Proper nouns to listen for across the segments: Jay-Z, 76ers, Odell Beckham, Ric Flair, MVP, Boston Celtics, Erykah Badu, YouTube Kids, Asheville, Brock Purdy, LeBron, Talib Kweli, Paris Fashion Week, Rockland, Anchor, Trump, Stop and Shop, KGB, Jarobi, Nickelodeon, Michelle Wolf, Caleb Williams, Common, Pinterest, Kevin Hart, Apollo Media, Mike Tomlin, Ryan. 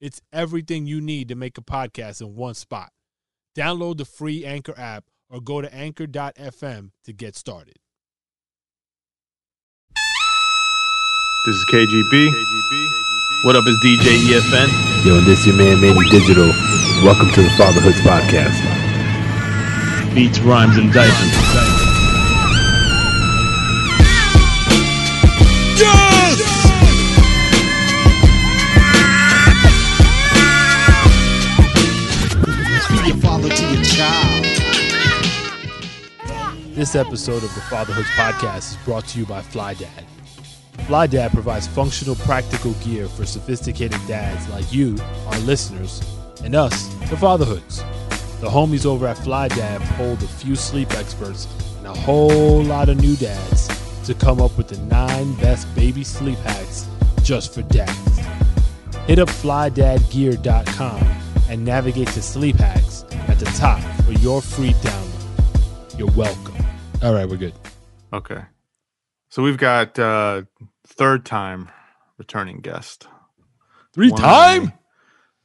It's everything you need to make a podcast in one spot. Download the free Anchor app or go to anchor.fm to get started. This is KGB. What up, it's DJ EFN. Yo, this is your man, Manny Digital. Welcome to the Fatherhoods Podcast. Beats, rhymes, and diapers. This episode of the Fatherhoods Podcast is brought to you by FlyDad. FlyDad provides functional, practical gear for sophisticated dads like you, our listeners, and us, the Fatherhoods. The homies over at FlyDad polled a few sleep experts and a whole lot of new dads to come up with the 9 best baby sleep hacks just for dads. Hit up flydadgear.com and navigate to sleep hacks at the top for your free download. You're welcome. All right, we're good. Okay. So we've got third time returning guest. Three-time?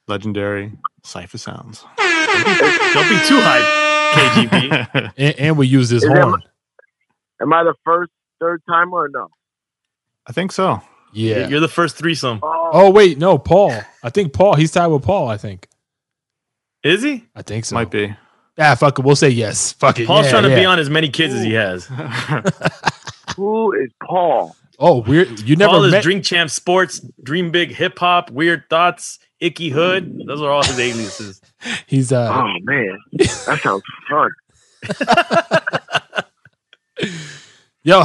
Legendary Cypher Sounds. Don't be too hyped, KGB. and we use this horn. Am I the first third timer or no? I think so. Yeah. You're the first threesome. Oh, wait. No, Paul. I think Paul. He's tied with Paul, I think. Is he? I think so. Might be. Ah, fuck it. We'll say yes. Fuck it. Paul's trying to be on as many kids as he has. Who is Paul? Oh, weird. You never Paul met. Is Drink Champ Sports, Dream Big Hip Hop, Weird Thoughts, Icky Hood. Those are all his aliases. He's oh man, that sounds fun. Yo,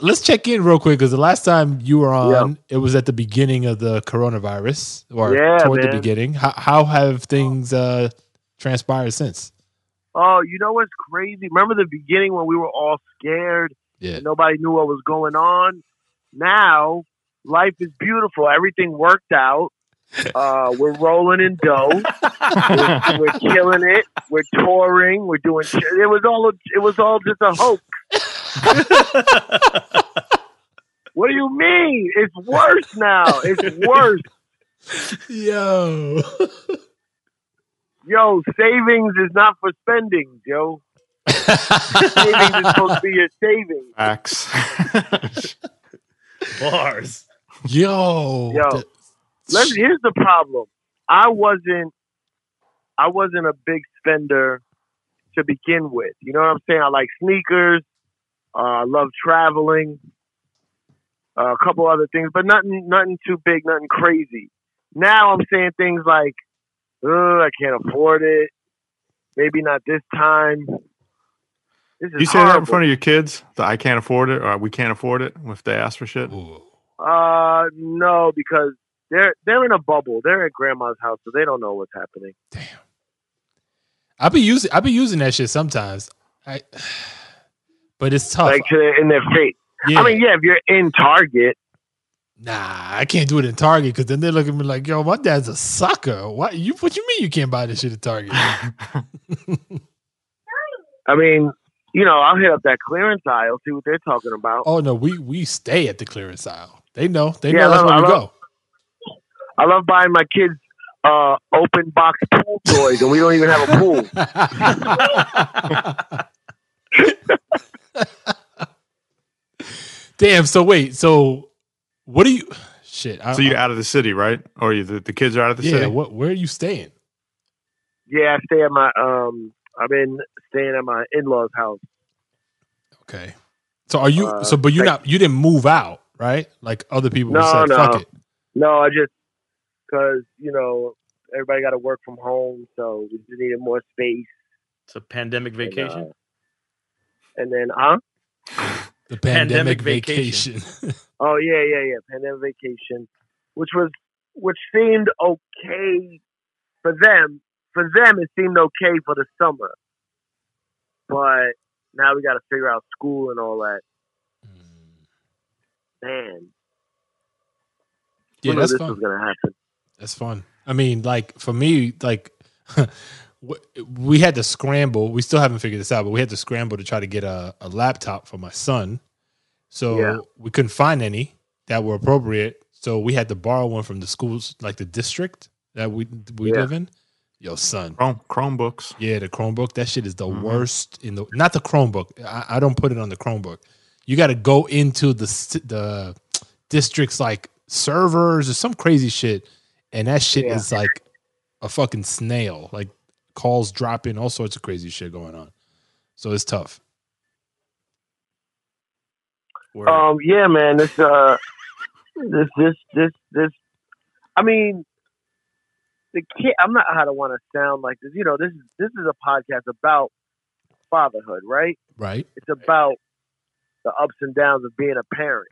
let's check in real quick because the last time you were on, It was at the beginning of the coronavirus, or toward the beginning. How have things transpired since? Oh, you know what's crazy? Remember the beginning when we were all scared? Yeah. And nobody knew what was going on. Now, life is beautiful. Everything worked out. We're rolling in dough. we're killing it. We're touring. We're doing shit. It was all just a hoax. What do you mean? It's worse now. It's worse. Yo. Yo, savings is not for spending, yo. Savings is supposed to be your savings. Facts. Bars. Yo. Here's the problem. I wasn't a big spender to begin with. You know what I'm saying? I like sneakers. I love traveling. A couple other things, but nothing too big, nothing crazy. Now I'm saying things like, I can't afford it. Maybe not this time. This is you say horrible. That in front of your kids? That I can't afford it or we can't afford it if they ask for shit? No, because they're in a bubble. They're at grandma's house, so they don't know what's happening. Damn. I be using that shit sometimes. But it's tough. Like in their face. Yeah. I mean, yeah, if you're in Target. Nah, I can't do it in Target because then they look at me like, yo, my dad's a sucker. What you mean you can't buy this shit at Target? I mean, you know, I'll hit up that clearance aisle, see what they're talking about. Oh, no, we stay at the clearance aisle. They know. They know that's where we go. I love buying my kids open box pool toys, and we don't even have a pool. Damn, so wait, so... What do you? Shit. So you're out of the city, right? Or the kids are out of the city? Yeah. Where are you staying? Yeah, I stay at my. I've been staying at my in-laws' house. Okay. So are you? But you're not. You didn't move out, right? Like other people said. No. Fuck it. No, I just because you know everybody got to work from home, so we just needed more space. It's a pandemic vacation. The pandemic vacation. Oh yeah. Pandemic vacation, which seemed okay for them, for them, it seemed okay for the summer. But now we got to figure out school and all that. Man. Yeah, that's fun. Gonna happen. That's fun. I mean, like, for me, like, we had to scramble. We still haven't figured this out, but we had to scramble to try to get a laptop for my son. So we couldn't find any that were appropriate. So we had to borrow one from the schools, like the district that we live in. Yo, son. Chromebooks. Yeah, the Chromebook. That shit is the worst in the... Not the Chromebook. I don't put it on the Chromebook. You got to go into the district's, like, servers or some crazy shit, and that shit is, like, a fucking snail. Like, calls dropping, all sorts of crazy shit going on. So it's tough. Word. Yeah, man. This, this... I mean... The kid, I'm not. I don't want to sound like this. You know, this is a podcast about fatherhood, right? Right. It's about the ups and downs of being a parent.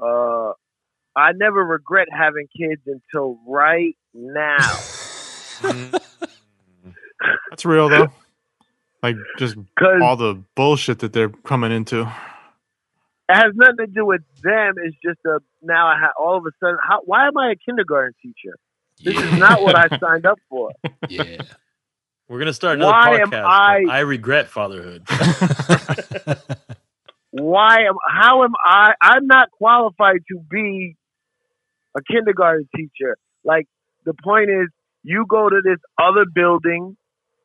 I never regret having kids until right now. That's real though. Like just all the bullshit that they're coming into. It has nothing to do with them. It's just now. All of a sudden, why am I a kindergarten teacher? This is not what I signed up for. Yeah. We're going to start another podcast. I regret fatherhood. I'm not qualified to be a kindergarten teacher. Like, the point is, you go to this other building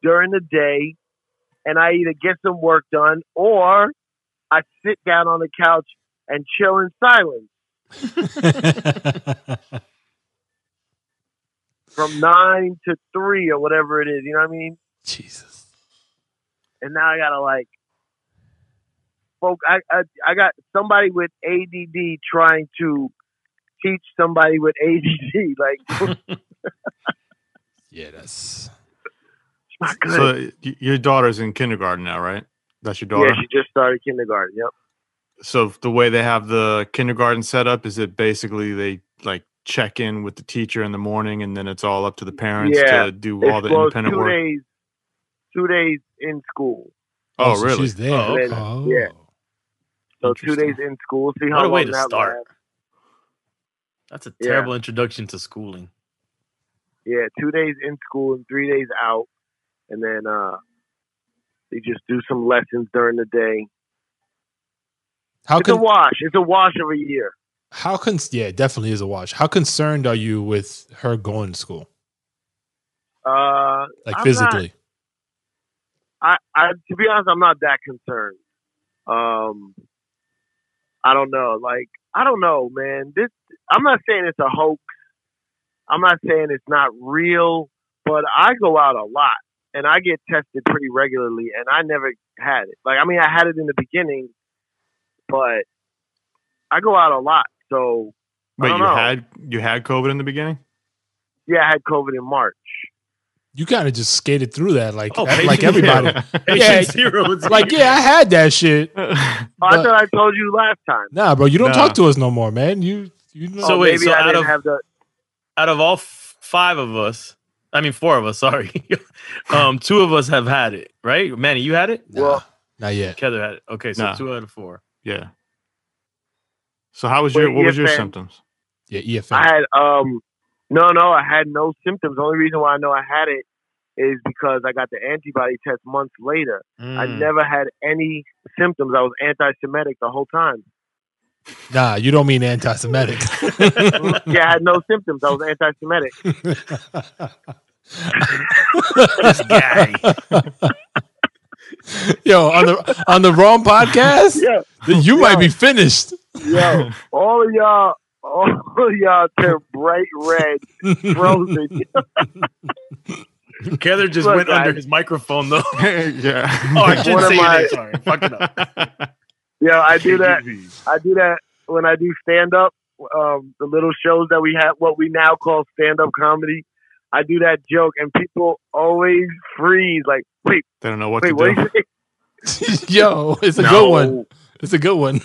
during the day, and I either get some work done, or I sit down on the couch and chill in silence. From 9 to 3 or whatever it is, you know what I mean? Jesus. And now I gotta I got somebody with ADD trying to teach somebody with ADD. Like, yeah, that's it's not good. So your daughter's in kindergarten now, right? That's your daughter. Yeah, she just started kindergarten. Yep. So the way they have the kindergarten set up is it basically they check in with the teacher in the morning, and then it's all up to the parents to do all the independent work. Two days in school. Oh really? So she's there. Oh, okay. Yeah. So 2 days in school. See how long that start. That's a terrible introduction to schooling. Yeah, 2 days in school and 3 days out, and then they just do some lessons during the day. It's a wash. It's a wash of a year. It definitely is a wash. How concerned are you with her going to school? Physically? I to be honest, I'm not that concerned. I don't know. I don't know, man. I'm not saying it's a hoax. I'm not saying it's not real, but I go out a lot and I get tested pretty regularly and I never had it. I had it in the beginning, but I go out a lot. So, but you had COVID in the beginning? Yeah, I had COVID in March. You kind of just skated through that, everybody. Zero. I had that shit. I thought I told you last time. Nah, bro, you don't talk to us no more, man. You know. So wait, so out of all five of us, I mean 4 of us, sorry, 2 of us have had it, right? Manny, you had it? Well, not yet. Heather had it. Okay, so 2 out of 4. Yeah. So how was what was your symptoms? Yeah, EFM. I had I had no symptoms. The only reason why I know I had it is because I got the antibody test months later. I never had any symptoms. I was anti-Semitic the whole time. Nah, you don't mean anti-Semitic. Yeah, I had no symptoms. I was anti-Semitic. This guy. Yo, on the wrong podcast? Yeah. You might be finished. Yo, all y'all turn bright red, frozen. Heather just went under his microphone, though. Yeah. Oh, I shouldn't say that. Sorry, fuck it up. Yeah, I do that. I do that when I do stand up. The little shows that we have, what we now call stand up comedy. I do that joke, and people always freeze. Like, wait, they don't know what to do. Yo, it's a good one. It's a good one.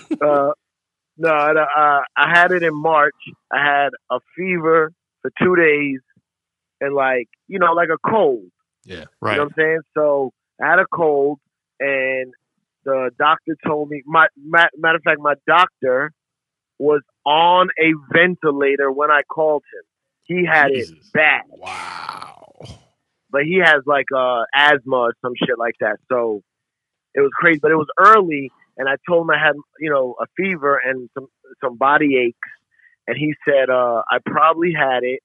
No, I had it in March. I had a fever for 2 days and a cold. Yeah, right. You know what I'm saying? So I had a cold, and the doctor told me, matter of fact, my doctor was on a ventilator when I called him. He had it bad. Wow. But he has like asthma or some shit like that. So it was crazy, but it was early. And I told him I had, you know, a fever and some body aches. And he said, I probably had it,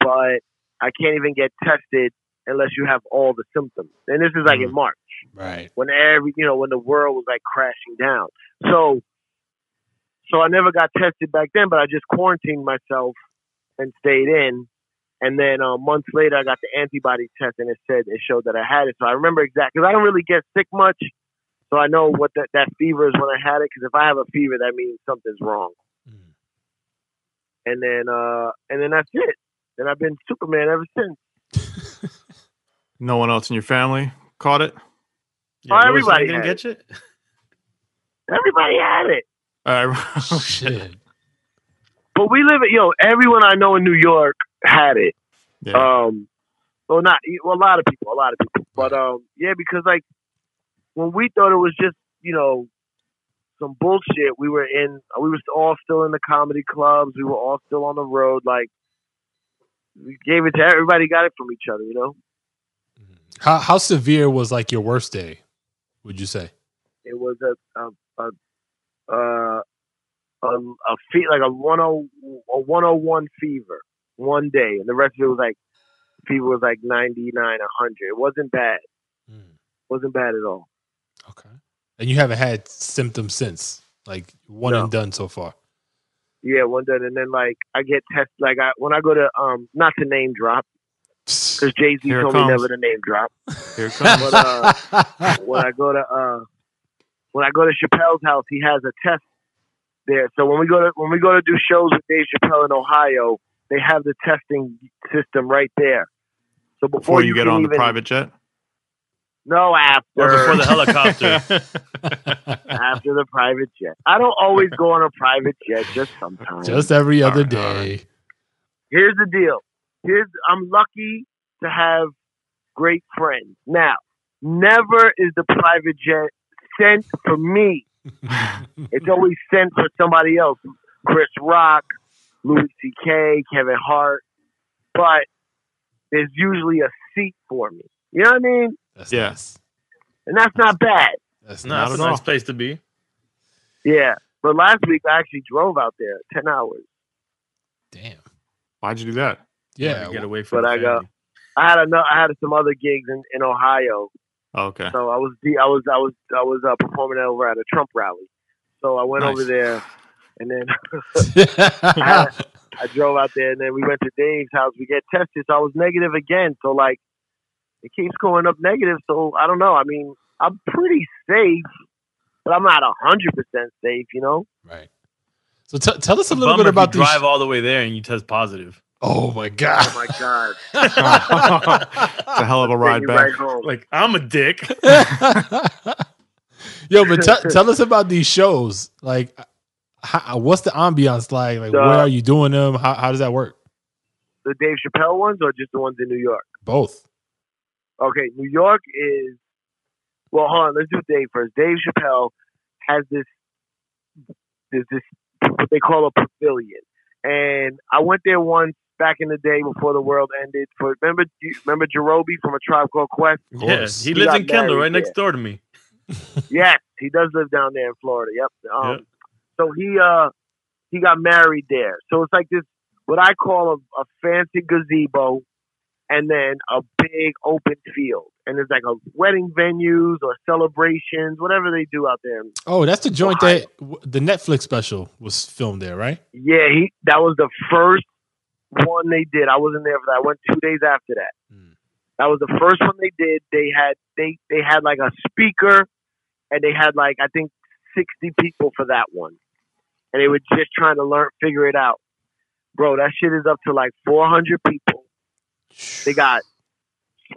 but I can't even get tested unless you have all the symptoms. And this is like in March. Right. When when the world was like crashing down. So I never got tested back then, but I just quarantined myself and stayed in. And then months later, I got the antibody test and it showed that I had it. So I remember exactly, because I don't really get sick much. So I know what that fever is when I had it, because if I have a fever, that means something's wrong. Mm. And then that's it. And I've been Superman ever since. No one else in your family caught it? Yeah, everybody didn't get it. Everybody had it. Oh, shit. But we live everyone I know in New York had it. Yeah. A lot of people, But yeah, because like, when we thought it was just, some bullshit, we were all still in the comedy clubs. We were all still on the road. Like, we gave it to everybody, got it from each other, How severe was like your worst day, would you say? It was a 101 fever one day. And the rest of it was like, fever was like 99, 100. It wasn't bad. Wasn't bad at all. Okay. And you haven't had symptoms since, like and done so far? Yeah, one done. And then like I get tested, like when I go to, not to name drop, because Jay-Z told me never to name drop. Here it comes. But, when I go to Chappelle's house, he has a test there. So when we go to do shows with Dave Chappelle in Ohio, they have the testing system right there. So before you get on the private jet? No, after. Or before the helicopter. After the private jet. I don't always go on a private jet, just sometimes. Just every other day. Here's the deal. I'm lucky to have great friends. Now, never is the private jet sent for me. It's always sent for somebody else. Chris Rock, Louis C.K., Kevin Hart. But there's usually a seat for me. You know what I mean? That's nice. And that's not bad. That's not a nice place to be. Yeah. But last week, I actually drove out there 10 hours. Damn. Why'd you do that? Yeah. Get away from I had some other gigs in Ohio. Oh, okay. So I was performing over at a Trump rally. So I went over there and then I drove out there and then we went to Dave's house. We get tested. So I was negative again. So like, it keeps going up negative, so I don't know. I mean, I'm pretty safe, but I'm not 100% safe, Right. So tell us a little bit about this. Drive all the way there and you test positive. Oh my god! Oh my god! It's a hell of a ride back. Right, like I'm a dick. Yo, but tell us about these shows. Like, what's the ambiance like? Like, where are you doing them? How does that work? The Dave Chappelle ones, or just the ones in New York? Both. Okay, New York is... Well, hold on. Let's do Dave first. Dave Chappelle has this what they call a pavilion. And I went there once back in the day before the world ended. Remember Jarobi from A Tribe Called Quest? Yes, he lives in Kendall, right next door to me. Yes, he does live down there in Florida. Yep. So he got married there. So it's like this, what I call a fancy gazebo, and then a big open field. And there's like a wedding venues or celebrations, whatever they do out there. Oh, that's the joint that the Netflix special was filmed there, right? Yeah, that was the first one they did. I wasn't there for that. I went 2 days after that. Mm. That was the first one they did. They had like a speaker, and they had like, I think, 60 people for that one. And they were just trying to figure it out. Bro, that shit is up to like 400 people. They got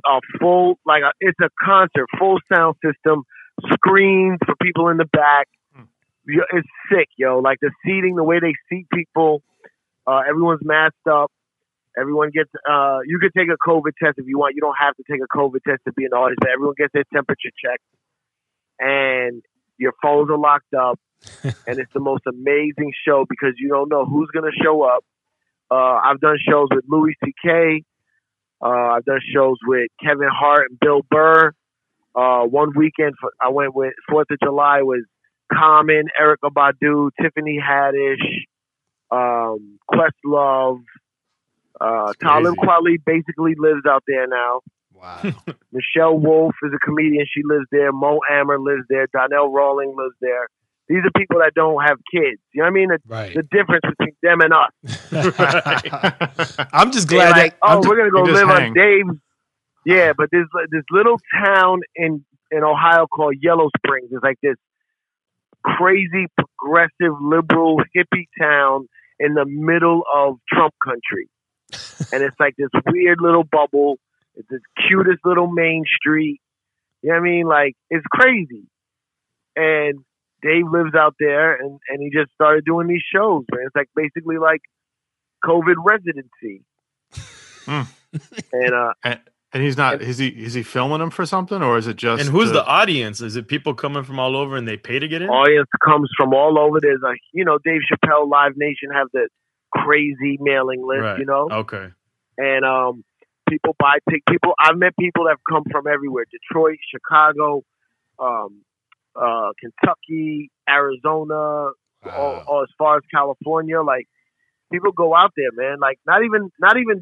a full, it's a concert, full sound system, screens for people in the back. It's sick, yo. Like the seating, the way they seat people, everyone's masked up. Everyone gets, you could take a COVID test if you want. You don't have to take a COVID test to be an artist, but everyone gets their temperature checked. And your phones are locked up. And it's the most amazing show because you don't know who's going to show up. I've done shows with Louis C.K. I've done shows with Kevin Hart and Bill Burr. One weekend I went with 4th of July was Common, Erykah Badu, Tiffany Haddish, Questlove, Talib Kweli basically lives out there now. Wow. Michelle Wolf is a comedian. She lives there. Mo Ammer lives there. Donnell Rawling lives there. These are people that don't have kids. You know what I mean? The difference between them and us. I'm just glad that we're going to go live on Dave's. Yeah, but there's this little town in Ohio called Yellow Springs. It's like this crazy, progressive, liberal, hippie town in the middle of Trump country. And it's like this weird little bubble. It's this cutest little main street. You know what I mean? Like, it's crazy. And Dave lives out there, and he just started doing these shows, man. It's like basically like COVID residency. Mm. And he's not, is he filming them for something, or is it just? And who's the audience? Is it people coming from all over and they pay to get in? Audience comes from all over. There's like, you know, Dave Chappelle, Live Nation have the crazy mailing list, right. You know? Okay. And people buy tickets. I've met people that have come from everywhere: Detroit, Chicago, Kentucky, Arizona, all as far as California. Like, people go out there, man. Like, not even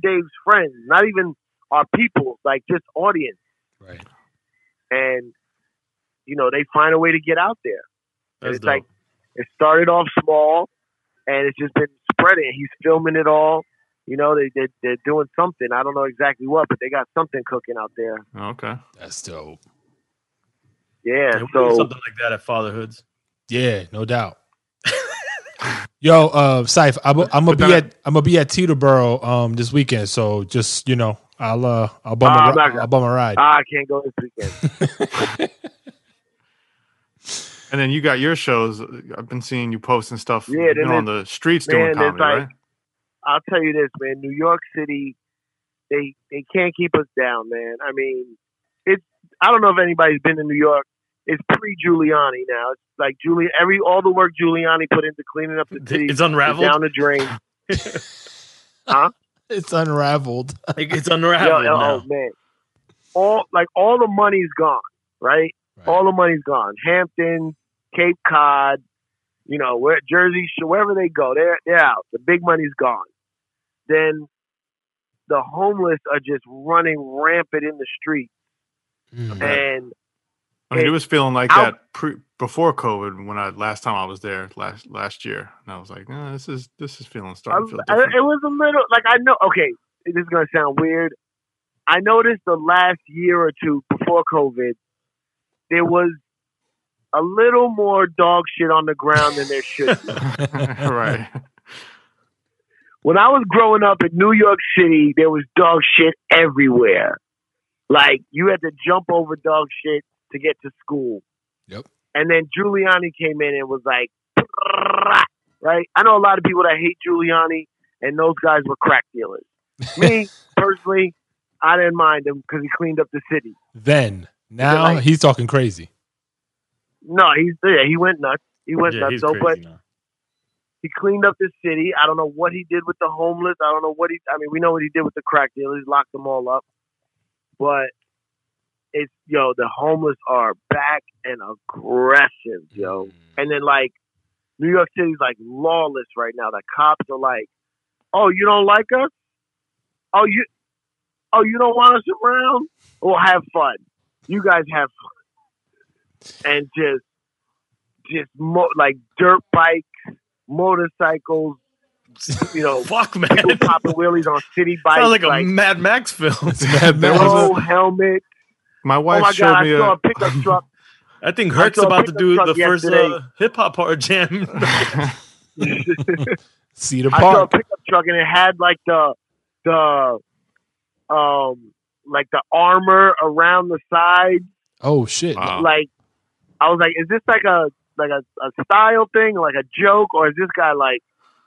Dave's friends, not even our people, like just audience. Right. And you know, they find a way to get out there. And it's dope. Like, it started off small, and it's just been spreading. He's filming it all. You know, they're doing something. I don't know exactly what, but they got something cooking out there. Okay, that's dope. Yeah, so something like that at Fatherhoods. Yeah, no doubt. Yo, Syph, I'm gonna be at Teterboro this weekend. So just, you know, I'll bum a ride. I can't go this weekend. And then you got your shows. I've been seeing you posting stuff. Yeah, you've been on the streets, man, doing comedy, like, right? I'll tell you this, man. New York City, they can't keep us down, man. I mean, I don't know if anybody's been to New York. It's pre-Giuliani now. It's like all the work Giuliani put into cleaning up the city, it's unraveled down the drain. Huh? It's unraveled. Like, it's unraveled. Yo, oh man! All the money's gone, right? All the money's gone. Hampton, Cape Cod, you know, where Jersey, wherever they go, they're out. The big money's gone. Then the homeless are just running rampant in the street. Okay. And I mean, it was feeling like that before COVID when last time I was there last year, and I was like, oh, this is starting to feel different. It was a little like, I know. Okay, this is gonna sound weird. I noticed the last year or two before COVID, there was a little more dog shit on the ground than there should be. Right. When I was growing up in New York City, there was dog shit everywhere. Like, you had to jump over dog shit to get to school. Yep. And then Giuliani came in and was like, right? I know a lot of people that hate Giuliani, and those guys were crack dealers. Me, personally, I didn't mind him because he cleaned up the city. Then. Now he's talking crazy. No, he went nuts. He went nuts. So, but now, he cleaned up the city. I don't know what he did with the homeless. I don't know what we know what he did with the crack dealers. Locked them all up. But the homeless are back and aggressive, yo. And then, like, New York City's like lawless right now. The cops are like, "Oh, you don't like us? Oh, you don't want us around? Well, have fun. You guys have fun." And just dirt bikes, motorcycles. You know, fuck, man. People popping wheelies on city bikes. Sounds like a Mad Max film. No helmet. My wife showed me. I saw a pickup truck. I think Herc's about to do the first hip hop hard jam. Cedar Park. I saw a pickup truck and it had like the armor around the side. Oh shit! Wow. Like, I was like, is this like a style thing, like a joke, or is this guy like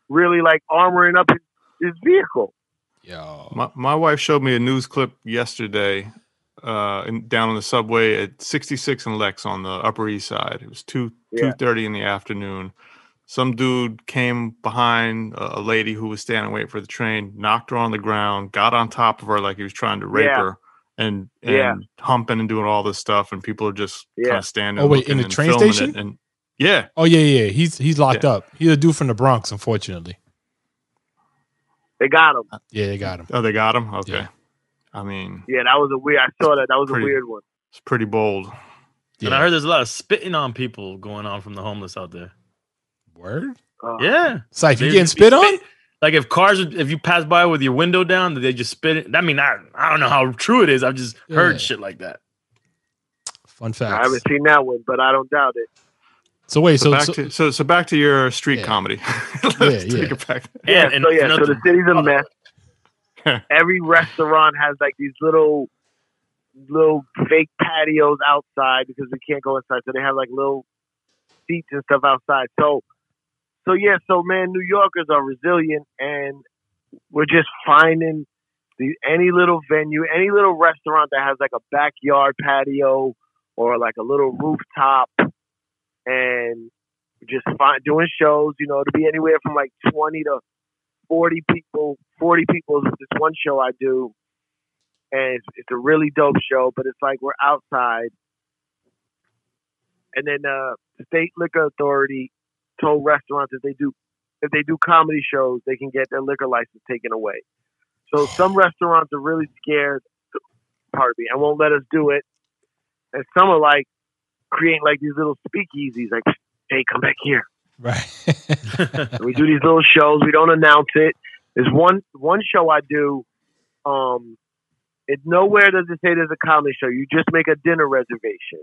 really like armoring up his vehicle? Yo. My wife showed me a news clip yesterday down on the subway at 66 and Lex on the Upper East Side. It was 2:30 in the afternoon. Some dude came behind a lady who was standing waiting for the train, knocked her on the ground, got on top of her like he was trying to rape her, and humping and doing all this stuff. And people are just kind of standing. Oh wait, in the train station? Oh yeah. He's locked up. He's a dude from the Bronx, unfortunately. They got him. Yeah, they got him. Oh, they got him. Okay. Yeah. I mean, that was a weird. I saw that. That was a weird one. It's pretty bold. Yeah. And I heard there's a lot of spitting on people going on from the homeless out there. Word? Yeah. It's like you getting spit on? Like if you pass by with your window down, they just spit it. I mean, I don't know how true it is. I've just heard shit like that. Fun fact. I haven't seen that one, but I don't doubt it. So wait, so back to your street comedy. Let's take it back. So the city's a mess. Every restaurant has like these little fake patios outside because we can't go inside. So they have like little seats and stuff outside. So man, New Yorkers are resilient, and we're just finding any little venue, any little restaurant that has like a backyard patio or like a little rooftop, and just doing shows. You know, to be anywhere from like 20 to 40 people. 40 people is this one show I do, and it's a really dope show. But it's like we're outside, and then the State Liquor Authority told restaurants if they do comedy shows, they can get their liquor license taken away. So some restaurants are really scared, and won't let us do it. And some are like creating like these little speakeasies, like, hey, come back here. Right. We do these little shows. We don't announce it. There's one show I do. It nowhere does it say there's a comedy show. You just make a dinner reservation.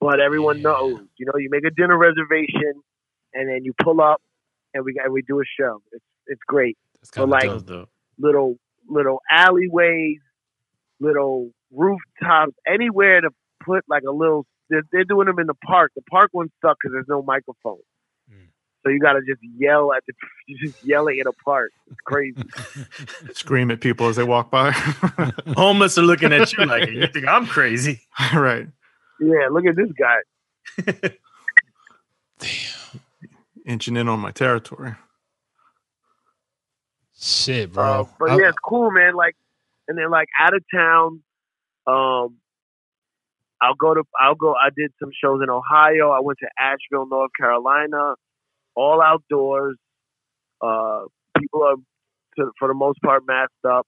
But everyone knows, you know, you make a dinner reservation and then you pull up and we do a show. It's great. So like little alleyways, little rooftops, anywhere to put like a little, they're doing them in the park. The park one's stuck because there's no microphone. Mm. So you got to just yell at a park. It's crazy. Scream at people as they walk by. Homeless are looking at you like, you think I'm crazy. Right. Yeah, look at this guy. Damn. Inching in on my territory. Shit, bro. But it's cool, man. Like, and then like out of town, I did some shows in Ohio. I went to Asheville, North Carolina, all outdoors. People are, for the most part, masked up.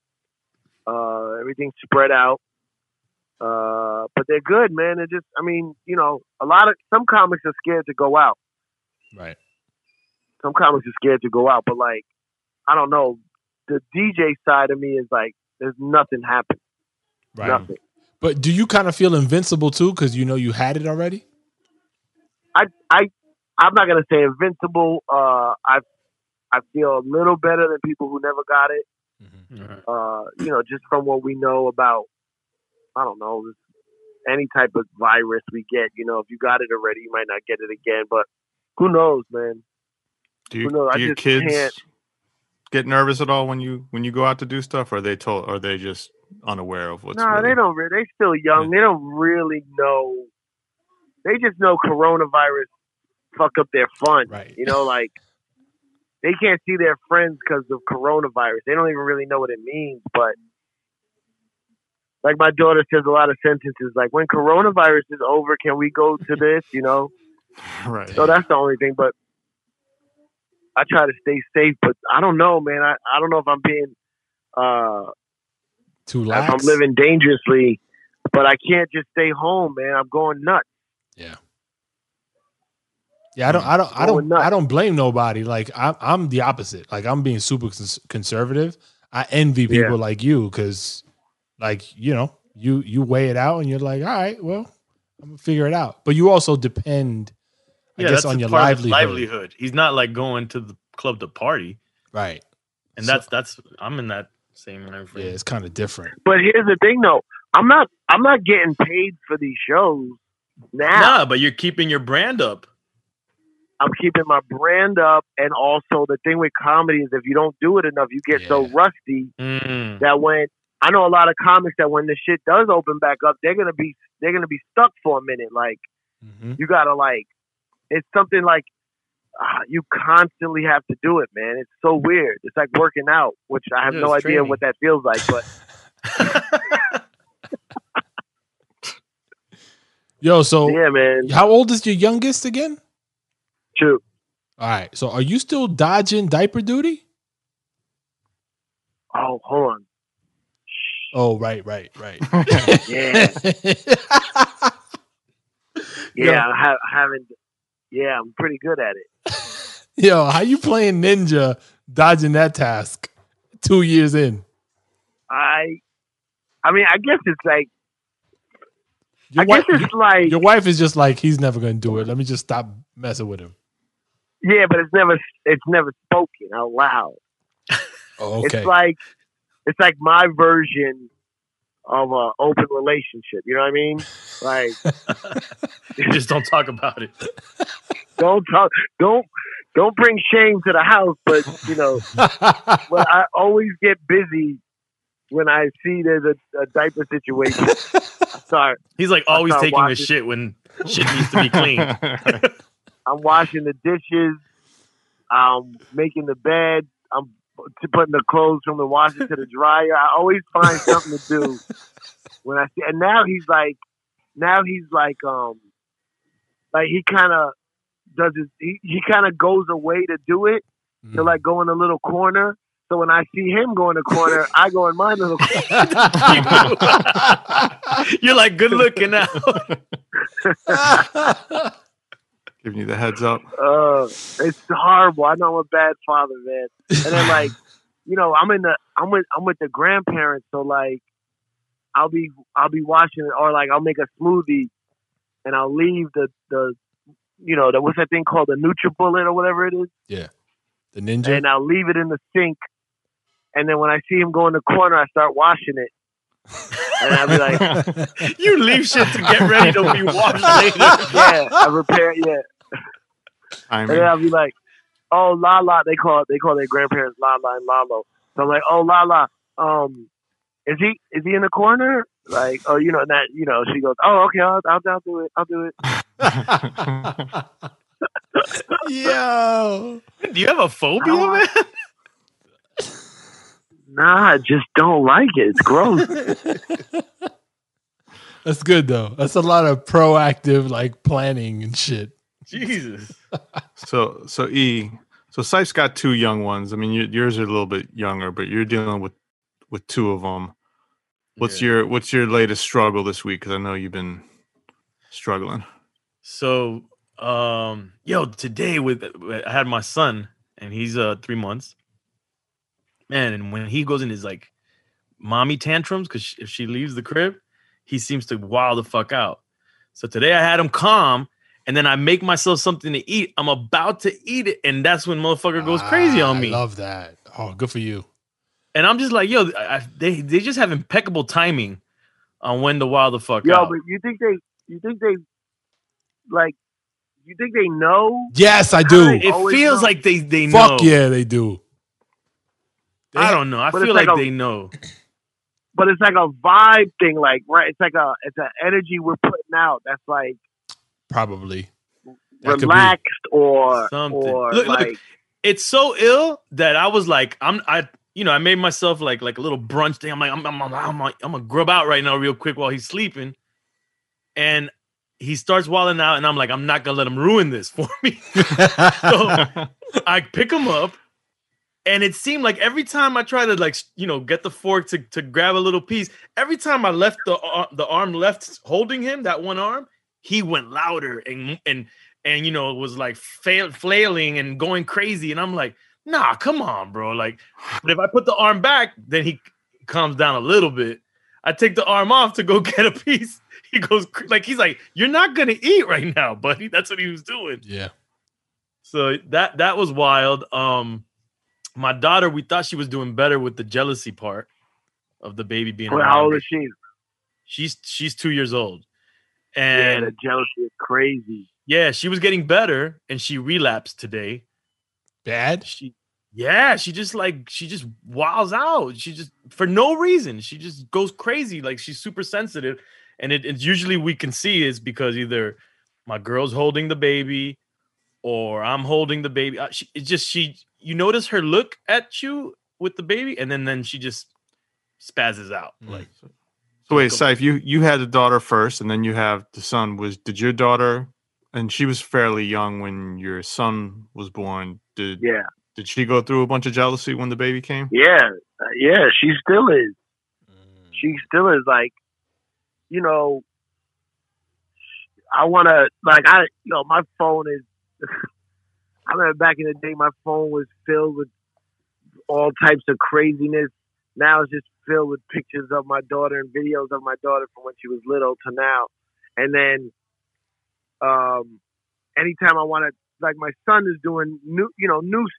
Everything's spread out. But they're good, man. It just, I mean, you know, some comics are scared to go out. Right. Some comics are scared to go out, but like, I don't know. The DJ side of me is like, there's nothing happening. Right. Nothing. But do you kind of feel invincible too? Because you know you had it already. I'm not gonna say invincible. I feel a little better than people who never got it. Mm-hmm. You know, just from what we know about. I don't know, any type of virus we get, you know, if you got it already, you might not get it again, but who knows, man? Do your kids get nervous at all when you go out to do stuff? Or are they just unaware of what's going on? No, they don't really. They're still young. Yeah. They don't really know. They just know coronavirus fucked up their fun. Right. You know, like they can't see their friends because of coronavirus. They don't even really know what it means, but like my daughter says a lot of sentences like, when coronavirus is over, can we go to this, you know? Right. So that's the only thing, but I try to stay safe, but I don't know, man. I don't know if I'm being too lax. I'm living dangerously, but I can't just stay home, man. I'm going nuts. Yeah. Yeah, I don't blame nobody. Like I'm the opposite. Like I'm being super conservative. I envy people like you because like, you know, you weigh it out and you're like, all right, well, I'm going to figure it out. But you also depend, I guess, on your livelihood. He's not like going to the club to party. Right. And that's I'm in that same frame. Yeah, it's kind of different. But here's the thing, though. I'm not getting paid for these shows now. Nah, but you're keeping your brand up. I'm keeping my brand up. And also the thing with comedy is if you don't do it enough, you get so rusty that when I know a lot of comics that when this shit does open back up, they're going to be stuck for a minute. Like you got to it's something like you constantly have to do it, man. It's so weird. It's like working out, which I have no idea what that feels like, but Yo, so yeah, man. How old is your youngest again? 2. All right. So are you still dodging diaper duty? Oh, hold on. Oh, right. I haven't. Yeah, I'm pretty good at it. Yo, how you playing Ninja dodging that task 2 years in? I mean, I guess it's like. Your wife is just like, he's never going to do it. Let me just stop messing with him. Yeah, but it's never spoken out loud. Oh, okay. It's like my version of an open relationship. You know what I mean? Like, just don't talk about it. Don't talk. Don't bring shame to the house. But you know, but I always get busy when I see there's a diaper situation. He's like always taking a shit when shit needs to be clean. I'm washing the dishes. I'm making the bed. I'm putting the clothes from the washer to the dryer. I always find something to do when I see. And now he's like he kind of does his. He kind of goes away to do it to like go in a little corner. So when I see him go in the corner, I go in my little corner. You're like, good looking now. Giving you the heads up. It's horrible. I know I'm a bad father, man. And then like, you know, I'm with the grandparents, so like I'll be watching it, or like I'll make a smoothie and I'll leave the you know, the what's that thing called, the NutriBullet or whatever it is? Yeah. The Ninja. And I'll leave it in the sink. And then when I see him go in the corner, I start washing it. And I'll be like, you leave shit to get ready to be washed later. Yeah, I repair it, yeah. I mean. And then I'll be like, oh, Lala. They call their grandparents Lala and Lalo. So I'm like, oh, Lala, is he in the corner? Like, oh, you know, that, you know, she goes, oh, okay, I'll do it. Yo, do you have a phobia, man? Nah, I just don't like it. It's gross. That's good though. That's a lot of proactive like planning and shit. Jesus. So Sife's got 2 young ones. I mean, yours are a little bit younger, but you're dealing with 2 of them. What's your latest struggle this week? Because I know you've been struggling. So. Yo, today I had my son and he's 3 months, man. And when he goes in his like mommy tantrums, because if she leaves the crib, he seems to wild the fuck out. So today I had him calm, and then I make myself something to eat. I'm about to eat it, and that's when motherfucker goes crazy on me. I love that. Oh, good for you. And I'm just like, yo, they just have impeccable timing on when to wild the fuck out. Yo, but you think they like. You think they know? Yes, I do. It feels like they know. Fuck yeah, they do. I don't know. I feel like they know. But it's like a vibe thing, like right? It's an energy we're putting out. That's like probably relaxed or something. Look, it's so ill that I was like, I made myself like a little brunch thing. I'm like, I'm gonna grub out right now, real quick while he's sleeping, and. He starts wilding out, and I'm like, I'm not going to let him ruin this for me. So I pick him up, and it seemed like every time I try to, like, you know, get the fork to grab a little piece, every time I left the arm left holding him, that one arm, he went louder and you know, was like flailing and going crazy. And I'm like, nah, come on, bro. Like, but if I put the arm back, then he calms down a little bit. I take the arm off to go get a piece. He goes like, he's like, you're not going to eat right now, buddy. That's what he was doing. Yeah. So that was wild. My daughter, we thought she was doing better with the jealousy part of the baby being around. How old is she? She's 2 years old. And yeah, the jealousy is crazy. Yeah, she was getting better, and she relapsed today. Bad? She just wows out. She just, for no reason, she just goes crazy. Like, she's super sensitive, and it's usually we can see is because either my girl's holding the baby or I'm holding the baby. You notice her look at you with the baby, and then she just spazzes out. Like, so wait, Saif, you had a daughter first, and then you have the son. Did your daughter? And she was fairly young when your son was born. Did she go through a bunch of jealousy when the baby came? Yeah, she still is. She still is, like, you know, I want to, like, my phone is, I remember back in the day, my phone was filled with all types of craziness. Now it's just filled with pictures of my daughter and videos of my daughter from when she was little to now. And then, anytime I want to, like, my son is doing new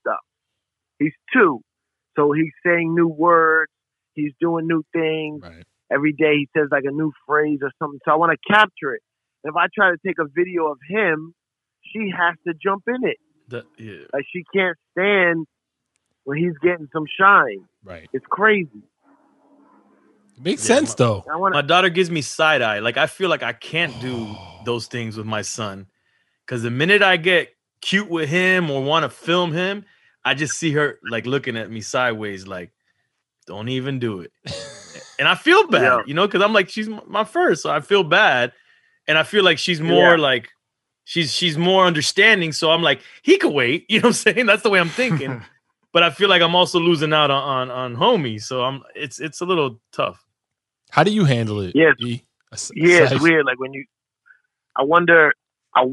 stuff. He's 2. So he's saying new words. He's doing new things. Right. Every day he says like a new phrase or something. So I want to capture it. If I try to take a video of him, she has to jump in it. Like, she can't stand when he's getting some shine. Right. It's crazy. It makes sense, though. My daughter gives me side eye. Like, I feel like I can't do those things with my son, because the minute I get cute with him or want to film him, I just see her like looking at me sideways, like, don't even do it. And I feel bad, because I'm like, she's my first, so I feel bad, and I feel like she's more like she's more understanding. So I'm like, he could wait. You know what I'm saying? That's the way I'm thinking. But I feel like I'm also losing out on homie. So it's a little tough. How do you handle it? Yeah, it's weird. Like, when you. I wonder, I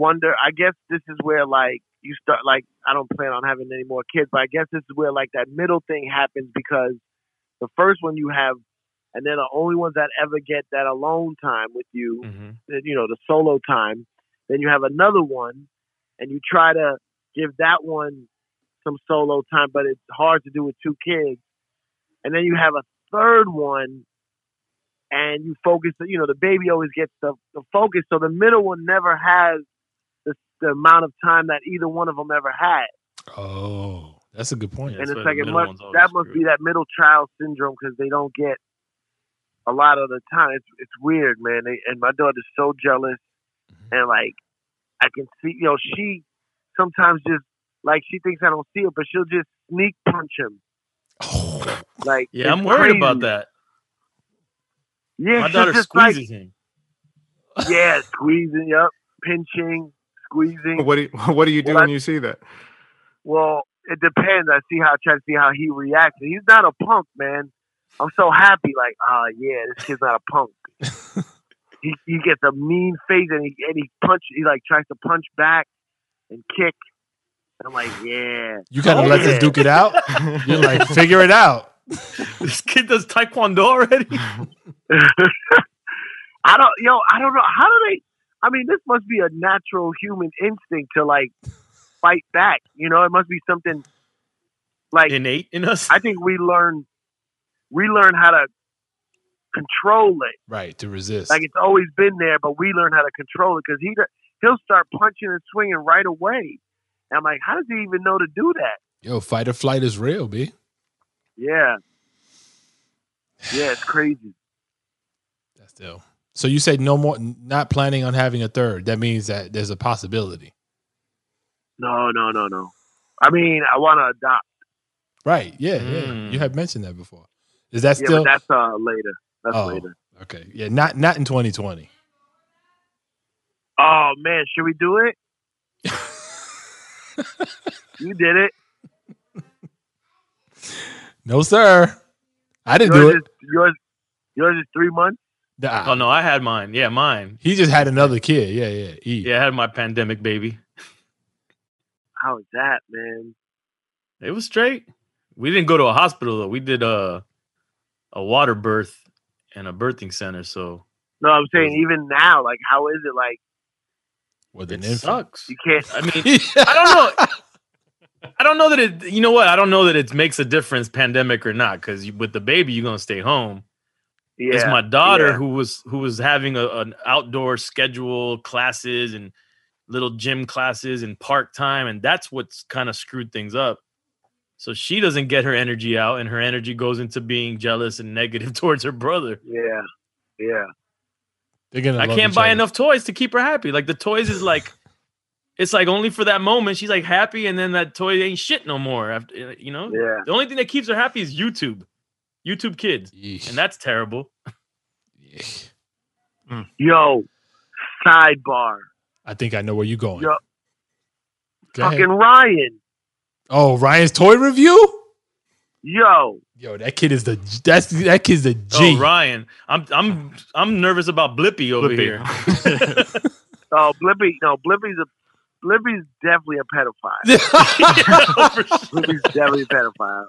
guess this is where, like, you start, like, I don't plan on having any more kids, but I guess this is where, like, that middle thing happens, because the first one you have, and they're the only ones that ever get that alone time with you, the solo time. Then you have another one, and you try to give that one some solo time, but it's hard to do with 2 kids. And then you have a third one, and you focus, the baby always gets the focus. So the middle one never has the amount of time that either one of them ever had. Oh, that's a good point. And it's like, that must be that middle child syndrome, because they don't get a lot of the time. It's weird, man. And my daughter's so jealous. Mm-hmm. And, like, I can see, she sometimes just, like, she thinks I don't see it, but she'll just sneak punch him. Oh. Like, yeah, I'm worried about that. Yeah, my daughter squeezes him. Yeah, squeezing, pinching, squeezing. What do you do when you see that? Well, it depends. I try to see how he reacts. He's not a punk, man. I'm so happy. Like, this kid's not a punk. he gets a mean face, and he punches. He, like, tries to punch back and kick. And I'm like, yeah. You gotta let this duke it out. You're like, figure it out. This kid does taekwondo already. I don't know. How do they? I mean, this must be a natural human instinct to, like, fight back. It must be something, like, innate in us. I think we learn how to control it, right? To resist, like, it's always been there, but we learn how to control it, because he'll start punching and swinging right away. And I'm like, how does he even know to do that? Yo, fight or flight is real, B. Yeah, it's crazy. That's dope. So you said no more, not planning on having a third. That means that there's a possibility. No. I mean, I want to adopt. Right. Yeah. You have mentioned that before. Is that still? Yeah, but that's later. Later. Okay. Yeah. Not in 2020. Oh man, should we do it? You did it. No, sir. I didn't do it. Yours is 3 months? Nah. Oh, no, I had mine. Yeah, mine. He just had another kid. Yeah. Yeah, I had my pandemic baby. How was that, man? It was straight. We didn't go to a hospital, though. We did a water birth and a birthing center, so. No, I'm saying even now, like, how is it? Like, it sucks. You can't, I mean, I don't know. I don't know that it, you know what? I don't know that it makes a difference, pandemic or not, because with the baby, you're going to stay home. Yeah, it's my daughter who was having an outdoor schedule, classes, and little gym classes and park time. And that's what's kind of screwed things up. So she doesn't get her energy out, and her energy goes into being jealous and negative towards her brother. Yeah. Yeah. I can't buy enough toys to keep her happy. Like the toys is like, it's like only for that moment. She's like happy. And then that toy ain't shit no more. After, you know, yeah. The only thing that keeps her happy is YouTube Kids. Yeesh. And that's terrible. Yeesh. Mm. Yo, sidebar. I think I know where you're going. Yo, go fucking ahead. Ryan. Oh, Ryan's toy review? Yo, that kid's the G. Oh, Ryan. I'm nervous about Blippi over here. Oh, Blippi. No, Blippi's definitely a pedophile. Yeah, for sure. Blippi's definitely a pedophile.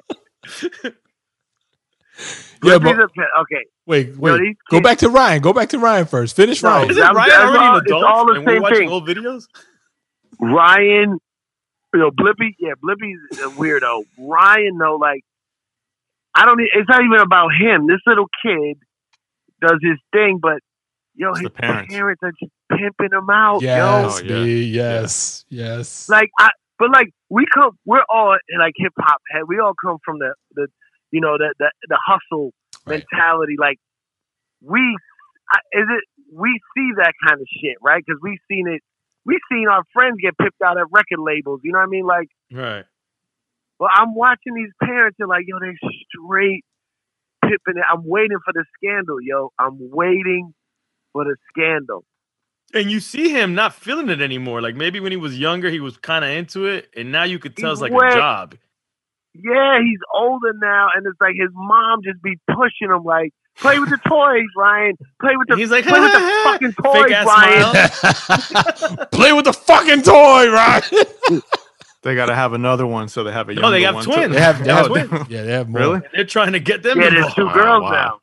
Yeah, but, okay. Wait. Yo, go back to Ryan. Go back to Ryan first. Finish Ryan. Is Ryan already an adult? It's all the same thing. Old videos? Ryan, you know, Blippi. Yeah, Blippi's a weirdo. Ryan, though, like, I don't. It's not even about him. This little kid does his thing, but yo, his parents are just pimping him out. Yes, yo. Oh, yeah. Yes. We're all like hip hop head. We all come from the you know, the hustle mentality. Right. Like we see that kind of shit, right? Because we've seen it. We've seen our friends get pipped out at record labels. You know what I mean? Like, right. Well, I'm watching these parents and like, yo, they're straight pipping it. I'm waiting for the scandal, yo. I'm waiting for the scandal. And you see him not feeling it anymore. Like maybe when he was younger, he was kind of into it, and now you could tell it's like a job. Yeah, he's older now, and it's like his mom just be pushing him, like, play with the toys, Ryan. Play with the. He's like, play with the fucking toys, Ryan. Play with the fucking toy, Ryan. They gotta have another one, so they have a. Oh, they have twins. Too. They have twins. Yeah, they have more. Really? They're trying to get them. Yeah, there's two girls now.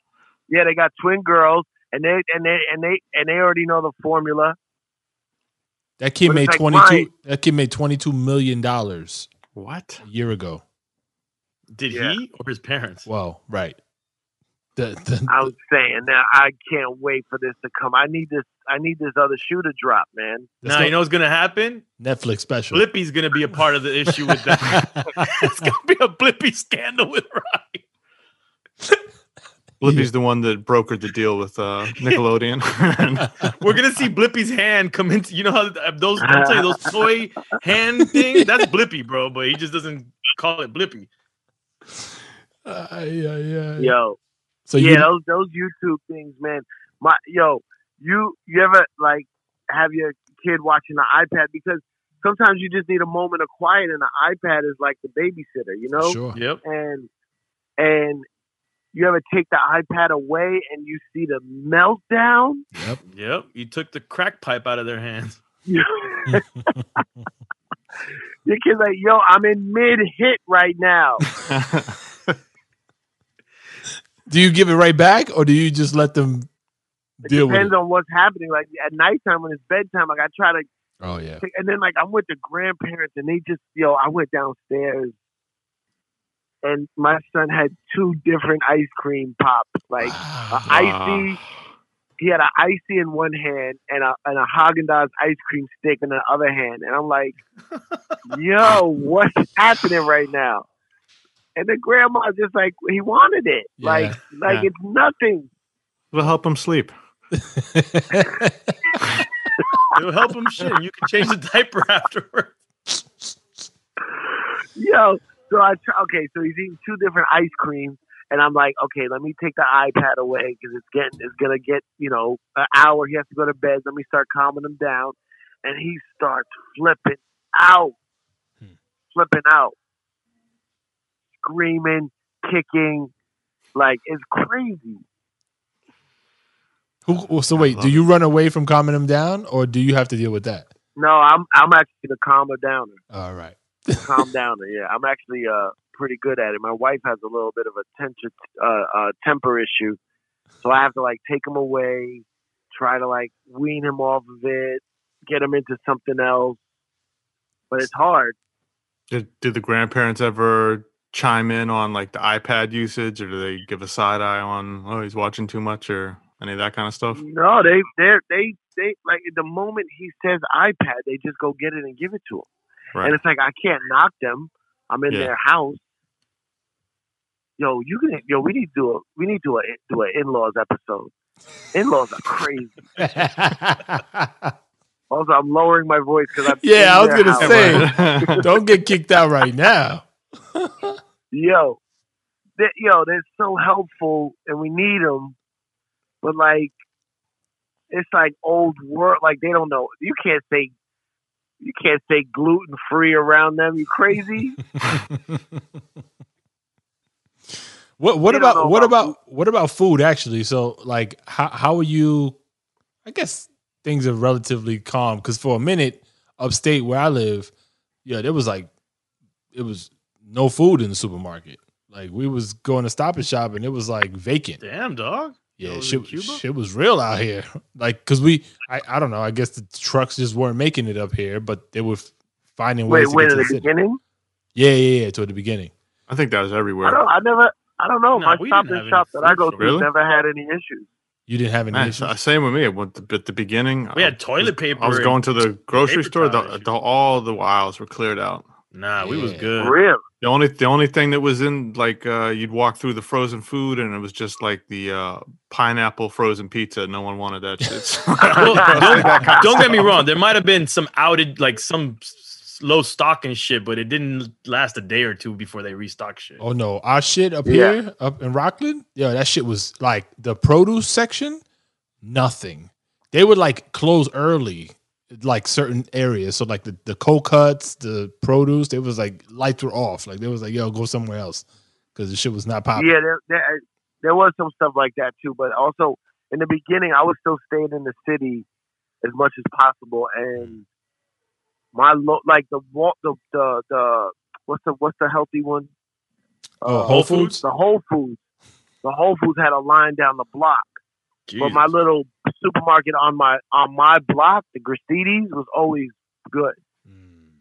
Yeah, they got twin girls, and they already know the formula. That kid made $22 million. What? A year ago. Did he or his parents? Well, right. I was saying now I can't wait for this to come. I need this other shoe to drop, man. Now you know what's gonna happen? Netflix special. Blippi's gonna be a part of the issue with that. It's gonna be a Blippi scandal with Ryan. Blippi's the one that brokered the deal with Nickelodeon. We're gonna see Blippi's hand come into. You know how those? I'll tell you those toy hand things. That's Blippi, bro. But he just doesn't call it Blippi. Yo. So those YouTube things, man. You ever like have your kid watching the iPad? Because sometimes you just need a moment of quiet, and the iPad is like the babysitter, you know. Sure. Yep. And. You ever take the iPad away and you see the meltdown? Yep. You took the crack pipe out of their hands. Your kid's like, yo, I'm in mid-hit right now. Do you give it right back or do you just let them deal with it? Depends on what's happening. Like at nighttime when it's bedtime, like I try to... Oh, yeah. And then like I'm with the grandparents and they just, yo, I went downstairs. And my son had two different ice cream pops, like icy. He had an icy in one hand and a Haagen-Dazs ice cream stick in the other hand. And I'm like, yo, what's happening right now? And the grandma just like, he wanted it. Yeah, like it's nothing. It'll help him sleep. It'll help him shit. You can change the diaper afterwards. Yo. So so he's eating two different ice creams, and I'm like, okay, let me take the iPad away because it's gonna get, you know, an hour. He has to go to bed. Let me start calming him down, and he starts flipping out, screaming, kicking, like it's crazy. So wait, do you run away from calming him down, or do you have to deal with that? No, I'm actually the calmer downer. All right. Calm down. Yeah, I'm actually pretty good at it. My wife has a little bit of a temper issue, so I have to like take him away, try to like wean him off of it, get him into something else. But it's hard. Did the grandparents ever chime in on like the iPad usage, or do they give a side eye on he's watching too much or Any of that kind of stuff? No, they like the moment he says iPad, they just go get it and give it to him. Right. And it's like, I can't knock them. I'm in their house. Yo, we need to do an in-laws episode. In-laws are crazy. Also, I'm lowering my voice because I was gonna say, don't get kicked out right now. Yo, they're so helpful, and we need them. But like, it's like old world. Like they don't know. You can't say gluten free around them. You crazy? What about food actually? So like, how are you? I guess things are relatively calm because for a minute, upstate where I live, there was no food in the supermarket. Like we was going to Stop and Shop and it was like vacant. Damn dog. Yeah, shit was real out here. Like, cause I don't know. I guess the trucks just weren't making it up here, but they were finding ways. Wait, to get to the beginning. Yeah, toward the beginning. I think that was everywhere. I don't know. No, my Stop and Shop that I go to never had any issues. You didn't have any issues? Same with me. At the beginning, we had toilet paper. I was going to the grocery store. All the aisles were cleared out. Nah, we was good. Really? The only thing that was in, like, you'd walk through the frozen food, and it was just like the pineapple frozen pizza. No one wanted that shit. Don't get me wrong. There might have been some outed, like, some low stock and shit, but it didn't last a day or two before they restocked shit. Oh, no. Our shit up here, up in Rockland, that shit was, like, the produce section, nothing. They would, like, close early. Like certain areas, so like the cold cuts, the produce, it was like lights were off. Like they was like, "Yo, go somewhere else," because the shit was not popular. Yeah, there was some stuff like that too. But also in the beginning, I was still staying in the city as much as possible, and my what's the healthy one? Whole Foods. The Whole Foods had a line down the block. Jeez. But my little supermarket on my block, the Gristiti's, was always good. Mm.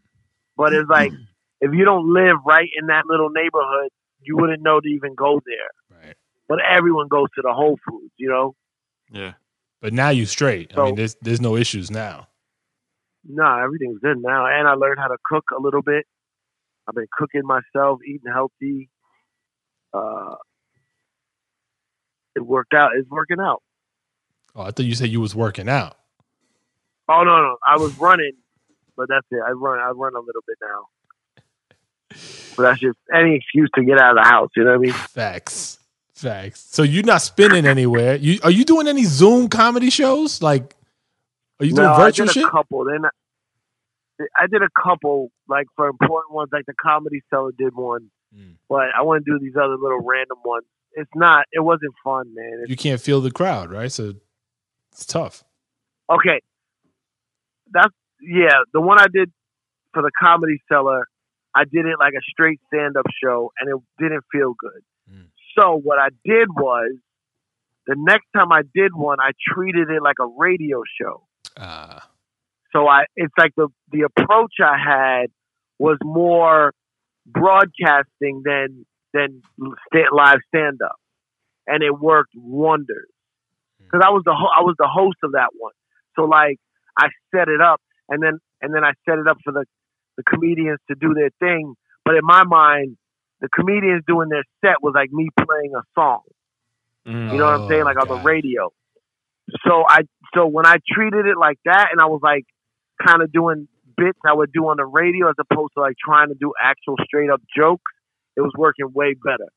But it's like, if you don't live right in that little neighborhood, you wouldn't know to even go there. Right. But everyone goes to the Whole Foods, you know? Yeah. But now you straight. So, I mean, there's no issues now. Nah, everything's good now. And I learned how to cook a little bit. I've been cooking myself, eating healthy. It worked out. It's working out. Oh, I thought you said you was working out. Oh no, I was running, but that's it. I run a little bit now. But that's just any excuse to get out of the house. You know what I mean? Facts. So you're not spinning anywhere. Are you doing any Zoom comedy shows? Like, are you doing virtual shit? I did a couple, like for important ones, like the Comedy Cellar did one, but I want to do these other little random ones. It wasn't fun, man. You can't feel the crowd, right? So. It's tough. Okay. The one I did for the Comedy Cellar, I did it like a straight stand-up show, and it didn't feel good. Mm. So what I did was, the next time I did one, I treated it like a radio show. So it's like the approach I had was more broadcasting than live stand-up. And it worked wonders. Because I was the host of that one, so like I set it up, and then I set it up for the comedians to do their thing. But in my mind, the comedians doing their set was like me playing a song. You know what I'm saying? Like on the radio. So when I treated it like that, and I was like kind of doing bits I would do on the radio as opposed to like trying to do actual straight up jokes, it was working way better.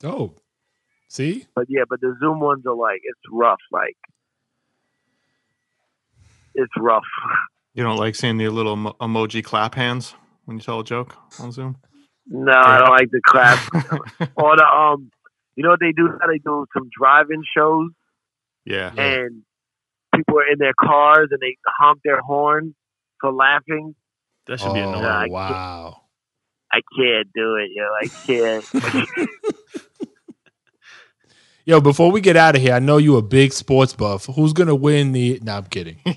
Dope. See? But yeah, the Zoom ones are like, it's rough. Like, it's rough. You don't like seeing the little emoji clap hands when you tell a joke on Zoom? No, I don't like the clap. Or the, you know what they do? They do some drive-in shows. Yeah. And people are in their cars and they honk their horn for laughing. That should be annoying. No, wow. I can't do it, yo. I can't. Yo, before we get out of here, I know you a big sports buff. Who's going to win the... No, I'm kidding. I'm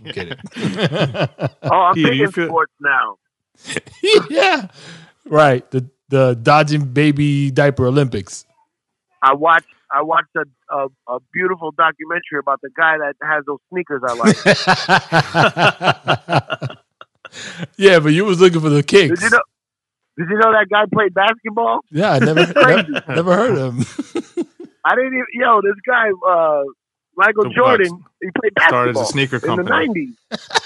thinking sports now. Yeah. Right. The Dodging Baby Diaper Olympics. I watched I watched a beautiful documentary about the guy that has those sneakers I like. Yeah, but you was looking for the kicks. Did you know that guy played basketball? Yeah, I never heard of him. I didn't even, this guy, Michael Jordan, he played basketball. Started a sneaker company in the 90s.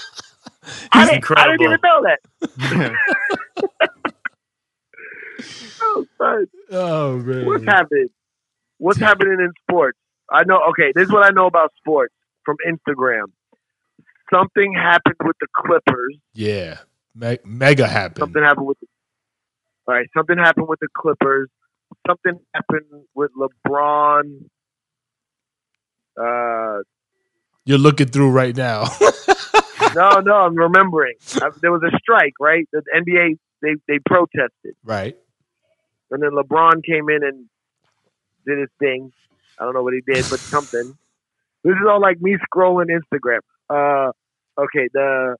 I didn't even know that. Oh, man. What's happening in sports? I know. Okay, this is what I know about sports from Instagram. Something happened with the Clippers. Yeah, mega happened. Something happened with the Clippers. Something happened with LeBron. You're looking through right now. No, I'm remembering. There was a strike, right? The NBA, they protested. Right. And then LeBron came in and did his thing. I don't know what he did, but something. This is all like me scrolling Instagram. Okay, the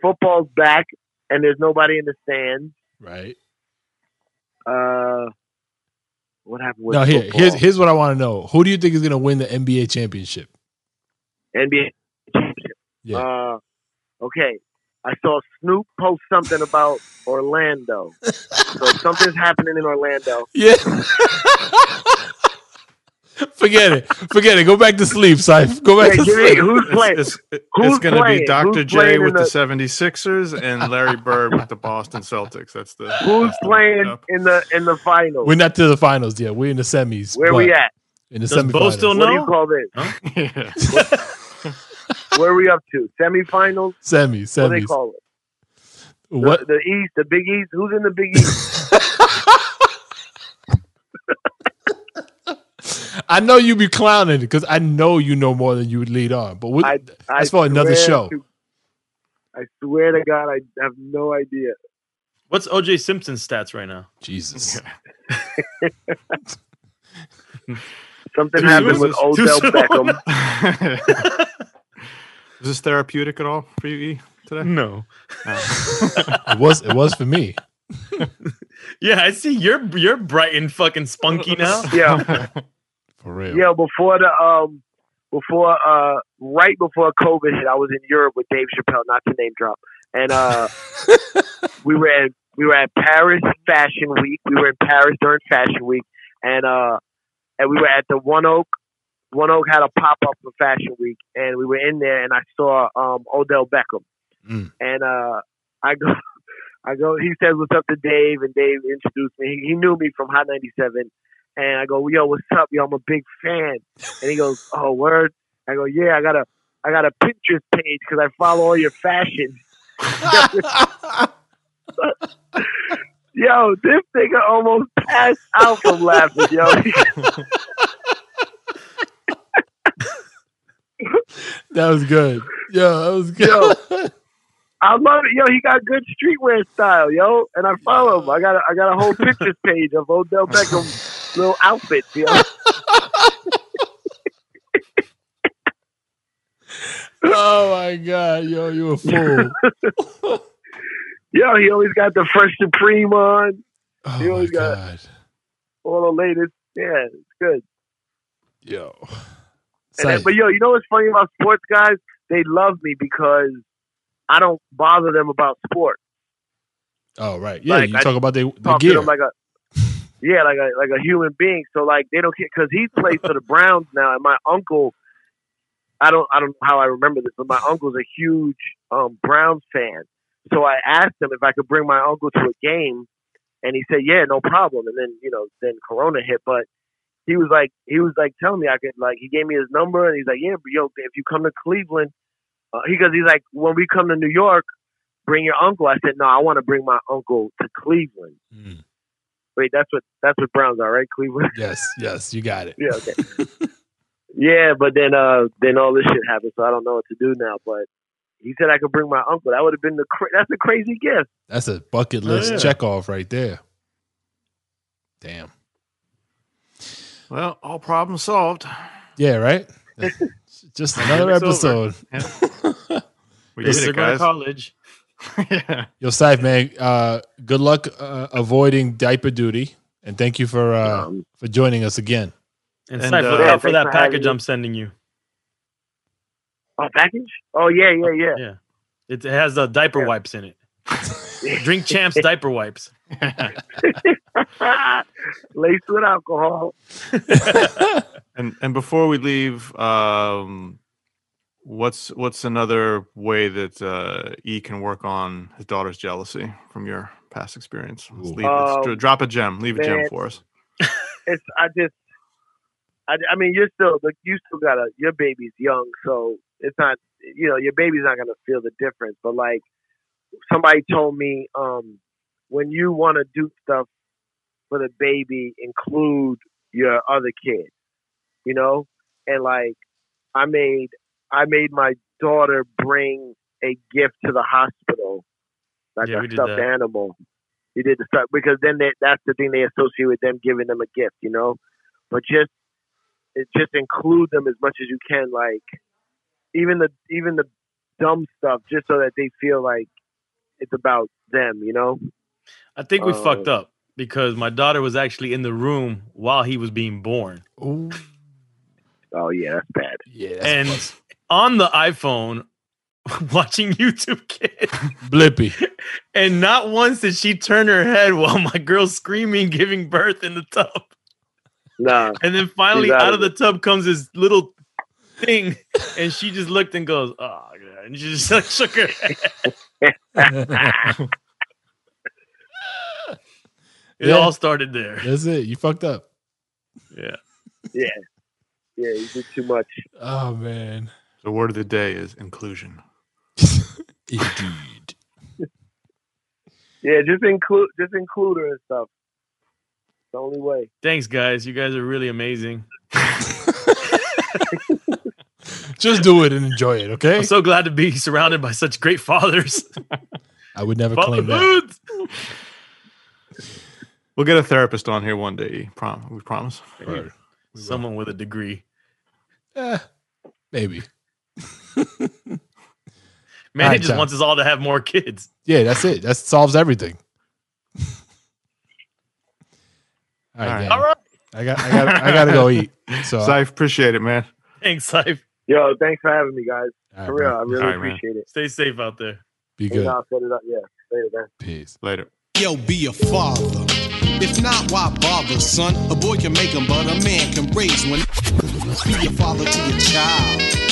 football's back, and there's nobody in the stands. Right. What happened with football? Here's what I want to know. Who do you think is going to win the NBA championship? Yeah. Okay. I saw Snoop post something about Orlando. So something's happening in Orlando. Yeah. Forget it. Go back to sleep, Sif. Go back to sleep. Who's playing? It's going to be Dr. J with the 76ers and Larry Bird with the Boston Celtics. Who's playing in the finals? We're not to the finals yet. We're in the semis. Where we at? In the semifinals. Bo still know? What do you call this? Huh? Yeah. Where are we up to? Semifinals? Semis. What do they call it? What? The East, the Big East. Who's in the Big East? I know you be clowning because I know you know more than you would lead on. But that's for another show. I swear to God, I have no idea. What's O.J. Simpson's stats right now? Jesus. Something happened with Odell Beckham. Is this therapeutic at all for you, E, today? No. It was for me. Yeah, I see you're bright and fucking spunky now. Yeah. For real. Yeah, right before COVID hit, I was in Europe with Dave Chappelle, not to name drop. And we were at Paris Fashion Week. We were in Paris during Fashion Week, and we were at the One Oak. One Oak had a pop-up for Fashion Week, and we were in there, and I saw Odell Beckham. Mm. And I go. He says, what's up to Dave, and Dave introduced me. He knew me from Hot 97. And I go, yo, what's up? Yo, I'm a big fan. And he goes, oh, word? I go, yeah, I got a Pinterest page because I follow all your fashion. Yo, this nigga almost passed out from laughing, yo. That was good. Yo, that was good. Yo, I love it. Yo, he got good streetwear style, yo. And I follow him. I got a whole pictures page of Odell Beckham's little outfits, yo. Oh my God, yo, you a fool. Yo, he always got the Fresh Supreme on. Oh, he always got all the latest. Yeah, it's good. Yo. But yo, you know what's funny about sports guys? They love me because I don't bother them about sports. Oh right, yeah. Like, you talk about the gear. To them like a human being. So like they don't care because he plays for the Browns now. And my uncle, I don't know how I remember this, but my uncle's a huge Browns fan. So I asked him if I could bring my uncle to a game, and he said, "Yeah, no problem." And then then Corona hit, but. He was like telling me I could he gave me his number and he's like, yeah, but yo, if you come to Cleveland, he's like, when we come to New York, bring your uncle. I said, no, I want to bring my uncle to Cleveland. Mm. Wait, that's what Browns are, right? Cleveland. Yes, you got it. Yeah, okay. Yeah, but then all this shit happened, so I don't know what to do now. But he said I could bring my uncle. That would have been that's a crazy gift. That's a bucket list checkoff right there. Damn. Well, all problems solved. Yeah, right? Just another episode. Yeah. We did it, guys. College. Yeah. Yo, Sif, man, good luck avoiding diaper duty. And thank you for joining us again. And for that package I'm sending you. Oh, package? Oh, yeah. Yeah. It has the diaper wipes in it. Drink Champs diaper wipes. Laced with alcohol. And before we leave, what's another way that E can work on his daughter's jealousy from your past experience? Drop a gem. Leave a gem for us. I mean, your baby's young, so it's not, your baby's not going to feel the difference. But like somebody told me, when you want to do stuff for the baby, include your other kid, and like I made my daughter bring a gift to the hospital, a stuffed animal. You did the stuff because then that's the thing they associate with them giving them a gift, but just include them as much as you can, like even the dumb stuff, just so that they feel like it's about them, I think we fucked up because my daughter was actually in the room while he was being born. Ooh. Oh, yeah, that's bad. Yeah, on the iPhone, watching YouTube Kids. Blippi. And not once did she turn her head while my girl's screaming, giving birth in the tub. Nah. And then finally, out of the tub comes this little thing, and she just looked and goes, oh, God. And she just shook her head. It all started there. That's it. You fucked up. Yeah. Yeah. Yeah, you did too much. Oh, man. The word of the day is inclusion. Indeed. Yeah, just include her and stuff. It's the only way. Thanks, guys. You guys are really amazing. Just do it and enjoy it, okay? I'm so glad to be surrounded by such great fathers. I would never claim that. We'll get a therapist on here one day. We promise. Right. Someone with a degree. Maybe. Man, he just wants us all to have more kids. Yeah, that's it. That solves everything. All right. All right. I gotta go eat. So Syfe, appreciate it, man. Thanks, Syfe. Yo, thanks for having me, guys. All for real. Man. I really appreciate it. Stay safe out there. Be good. I'll set it up. Yeah. Later, man. Peace. Later. Yo, be a father. If not, why bother, son? A boy can make 'em, but a man can raise one. Be a father to your child.